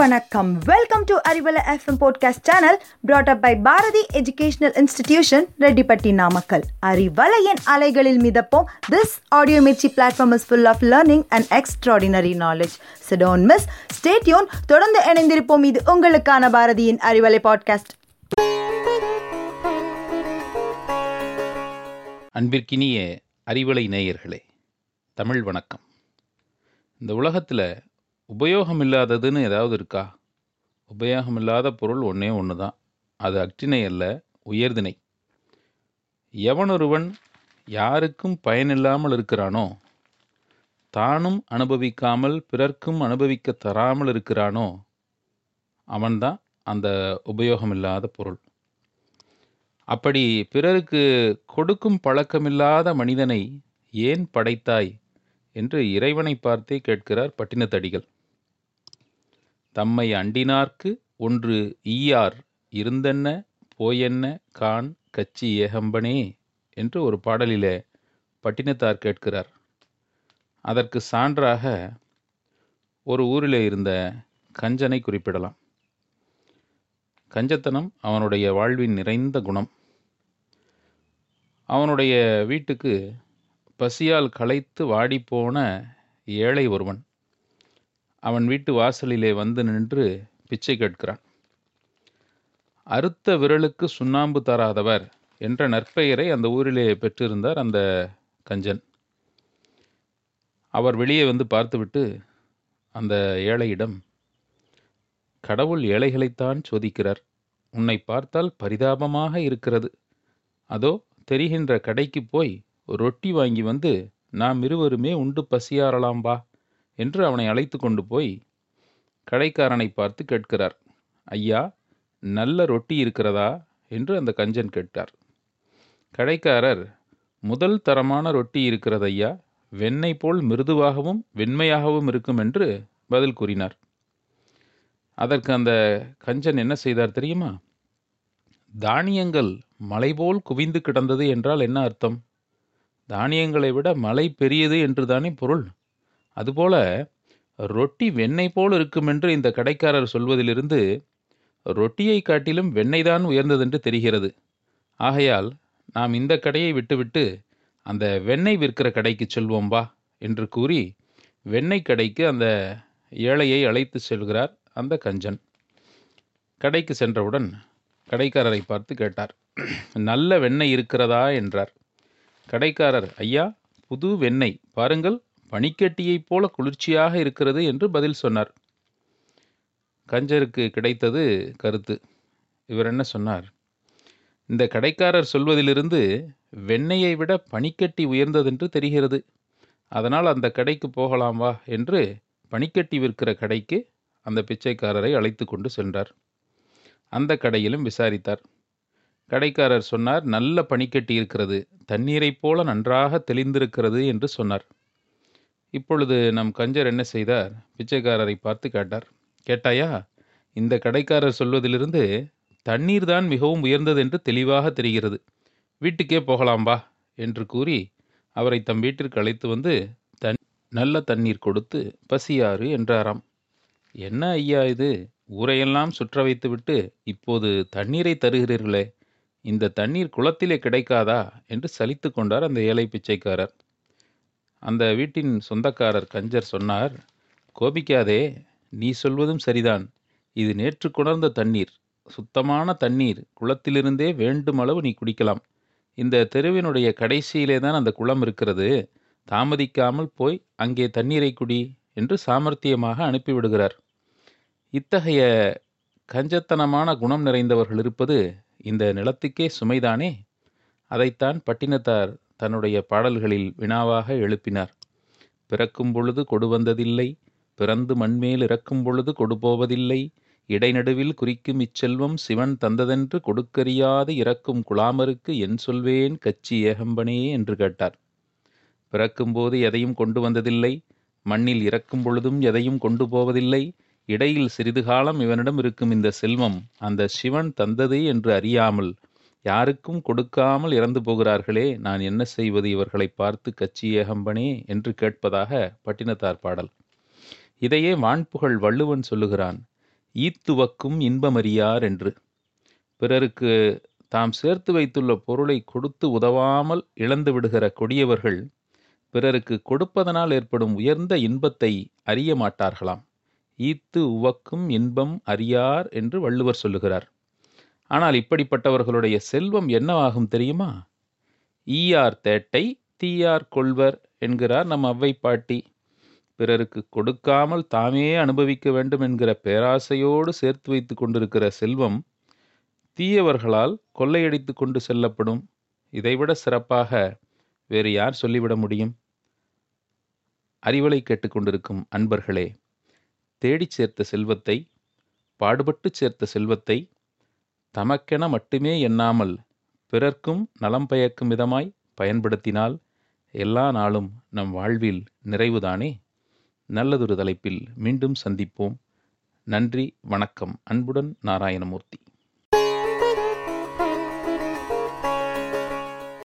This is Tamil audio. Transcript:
வணக்கம். Welcome to Arivalai FM podcast channel brought up by Bharathi educational institution, Rettipatti, Namakkal. அறிவலையின் அலைகளில் மிதப்போம். This audio Mirchi platform is full of learning and extraordinary knowledge. So don't miss, stay tuned. தொடர்ந்து இணைந்திருப்போம். இது உங்களுக்கான பாரதியின் அறிவலை பாட்காஸ்ட். அன்பிற்கினிய அறிவலை நேயர்களே, தமிழ் வணக்கம். இந்த உலகத்தில் உபயோகம் இல்லாததுன்னு ஏதாவது இருக்கா? உபயோகம் இல்லாத பொருள் ஒன்றே ஒன்று தான். அது அற்றிணை அல்ல, உயர்திணை. எவனொருவன் யாருக்கும் பயனில்லாமல் இருக்கிறானோ, தானும் அனுபவிக்காமல் பிறர்க்கும் அனுபவிக்க தராமல் இருக்கிறானோ, அவன்தான் அந்த உபயோகம் இல்லாத பொருள். அப்படி பிறருக்கு கொடுக்கும் பழக்கமில்லாத மனிதனை ஏன் படைத்தாய் என்று இறைவனை பார்த்தே கேட்கிறார் பட்டினத்தடிகள். தம்மை அண்டினார்க்கு ஒன்று ஈயார் இருந்தென்ன போயென்ன கான் கச்சி ஏகம்பனே என்று ஒரு பாடலிலே பட்டினத்தார் கேட்கிறார். அதற்கு சான்றாக ஒரு ஊரிலே இருந்த கஞ்சனை குறிப்பிடலாம். கஞ்சத்தனம் அவனுடைய வாழ்வின் நிறைந்த குணம். அவனுடைய வீட்டுக்கு பசியால் களைத்து வாடிப்போன ஏழை ஒருவன் அவன் வீட்டு வாசலிலே வந்து நின்று பிச்சை கேட்கிறான். அறுத்த விரலுக்கு சுண்ணாம்பு தராதவர் என்ற நற்பெயரை அந்த ஊரிலே பெற்றிருந்தார் அந்த கஞ்சன். அவர் வெளியே வந்து பார்த்துவிட்டு அந்த ஏழையிடம், கடவுள் ஏழைகளைத்தான் சோதிக்கிறார், உன்னை பார்த்தால் பரிதாபமாக இருக்கிறது, அதோ தெரிகின்ற கடைக்கு போய் ரொட்டி வாங்கி வந்து நாம் இருவருமே உண்டு பசியாறலாம் வா என்று அவனை அழைத்து கொண்டு போய் கடைக்காரனை பார்த்து கேட்கிறார், ஐயா நல்ல ரொட்டி இருக்கிறதா என்று அந்த கஞ்சன் கேட்டார். கடைக்காரர், முதல் தரமான ரொட்டி இருக்கிறது ஐயா, வெண்ணெய் போல் மிருதுவாகவும் வெண்மையாகவும் இருக்கும் என்று பதில் கூறினார். அதற்கு அந்த கஞ்சன் என்ன செய்தார் தெரியுமா? தானியங்கள் மலைபோல் குவிந்து கிடந்தது என்றால் என்ன அர்த்தம்? தானியங்களை விட மலை பெரியது என்று தானே பொருள். அதுபோல ரொட்டி வெண்ணெய் போல் இருக்கும் என்று இந்த கடைக்காரர் சொல்வதிலிருந்து ரொட்டியை காட்டிலும் வெண்ணெய் தான் உயர்ந்ததென்று தெரிகிறது. ஆகையால் நாம் இந்த கடையை விட்டுவிட்டு அந்த வெண்ணெய் விற்கிற கடைக்கு செல்வோம் வா என்று கூறி வெண்ணெய் கடைக்கு அந்த ஏழையை அழைத்து செல்கிறார் அந்த கஞ்சன். கடைக்கு சென்றவுடன் கடைக்காரரை பார்த்து கேட்டார், நல்ல வெண்ணெய் இருக்கிறதா என்றார். கடைக்காரர், ஐயா புது வெண்ணெய், பாருங்கள் பனிக்கட்டியைப் போல குளிர்ச்சியாக இருக்கிறது என்று பதில் சொன்னார். கஞ்சருக்கு கிடைத்தது கருத்து. இவர் என்ன சொன்னார்? இந்த கடைக்காரர் சொல்வதிலிருந்து வெண்ணெயை விட பனிக்கட்டி உயர்ந்ததென்று தெரிகிறது, அதனால் அந்த கடைக்கு போகலாம் வா என்று பனிக்கட்டி விற்கிற கடைக்கு அந்த பிச்சைக்காரரை அழைத்து கொண்டு சென்றார். அந்த கடையிலும் விசாரித்தார். கடைக்காரர் சொன்னார், நல்ல பனிக்கட்டி இருக்கிறது, தண்ணீரைப் போல நன்றாக தெளிந்திருக்கிறது என்று சொன்னார். இப்பொழுது நம் கஞ்சர் என்ன செய்தார்? பிச்சைக்காரரை பார்த்து கேட்டார், கேட்டாயா, இந்த கடைக்காரர் சொல்வதிலிருந்து தண்ணீர் தான் மிகவும் உயர்ந்தது என்று தெளிவாக தெரிகிறது, வீட்டுக்கே போகலாம் வா என்று கூறி அவரை தம் வீட்டிற்கு அழைத்து வந்து நல்ல தண்ணீர் கொடுத்து பசியாறு என்றாராம். என்ன ஐயா இது, ஊரையெல்லாம் சுற்ற வைத்துவிட்டு இப்போது தண்ணீரை தருகிறீர்களே, இந்த தண்ணீர் குளத்திலே கிடைக்காதா என்று சலித்து கொண்டார் அந்த ஏழை பிச்சைக்காரர். அந்த வீட்டின் சொந்தக்காரர் கஞ்சர் சொன்னார், கோபிக்காதே, நீ சொல்வதும் சரிதான், இது நேற்று கொணர்ந்த தண்ணீர், சுத்தமான தண்ணீர், குளத்திலிருந்தே வேண்டுமளவு நீ குடிக்கலாம், இந்த தெருவினுடைய கடைசியிலே தான் அந்த குளம் இருக்கிறது, தாமதிக்காமல் போய் அங்கே தண்ணீரை குடி என்று சாமர்த்தியமாக அனுப்பிவிடுகிறார். இத்தகைய கஞ்சத்தனமான குணம் நிறைந்தவர்கள் இருப்பது இந்த நிலத்துக்கே சுமைதானே. அதைத்தான் பட்டினத்தார் தன்னுடைய பாடல்களில் வினாவாக எழுப்பினார். பிறக்கும் பொழுது கொடு வந்ததில்லை, பிறந்து மண்மேல் இறக்கும் பொழுது கொடுபோவதில்லை, இடைநடுவில் குறிக்கும் இச்செல்வம் சிவன் தந்ததென்று கொடுக்கறியாது இறக்கும் குலாமருக்கு என் சொல்வேன் கச்சி ஏகம்பனே என்று கேட்டார். பிறக்கும்போது எதையும் கொண்டு வந்ததில்லை, மண்ணில் இறக்கும் பொழுதும் எதையும் கொண்டு போவதில்லை, இடையில் சிறிது காலம் இவனிடம் இருக்கும் இந்த செல்வம் அந்த சிவன் தந்தது என்று அறியாமல் யாருக்கும் கொடுக்காமல் இறந்து போகிறார்களே, நான் என்ன செய்வது இவர்களை பார்த்து கச்சி ஏகம்பனே என்று கேட்பதாக பட்டினத்தார் பாடல். இதையே வான்புகழ் வள்ளுவன் சொல்லுகிறான், ஈத்துவக்கும் இன்பமறியார் என்று. பிறருக்கு தாம் சேர்த்து வைத்துள்ள பொருளை கொடுத்து உதவாமல் இழந்து விடுகிற கொடியவர்கள் பிறருக்கு கொடுப்பதனால் ஏற்படும் உயர்ந்த இன்பத்தை அறிய மாட்டார்களாம். ஈத்து உவக்கும் இன்பம் அறியார் என்று வள்ளுவர் சொல்லுகிறார். ஆனால் இப்படிப்பட்டவர்களுடைய செல்வம் என்னவாகும் தெரியுமா? ஈயார் தேட்டை தீயார் கொள்வர் என்கிறார் நம் அவ்வை பாட்டி. பிறருக்கு கொடுக்காமல் தாமே அனுபவிக்க வேண்டும் என்கிற பேராசையோடு சேர்த்து வைத்து கொண்டிருக்கிற செல்வம் தீயவர்களால் கொள்ளையடித்து கொண்டு செல்லப்படும். இதைவிட சிறப்பாக வேறு யார் சொல்லிவிட முடியும்? அறிவலை கேட்டுக்கொண்டிருக்கும் அன்பர்களே, தேடி சேர்த்த செல்வத்தை, பாடுபட்டு சேர்த்த செல்வத்தை தமக்கென மட்டுமே எண்ணாமல் பிறர்க்கும் நலம் பயக்கும் விதமாய் பயன்படுத்தினால் எல்லா நாளும் நம் வாழ்வில் நிறைவுதானே. நல்லதொரு தலைப்பில் மீண்டும் சந்திப்போம். நன்றி, வணக்கம். அன்புடன், நாராயணமூர்த்தி.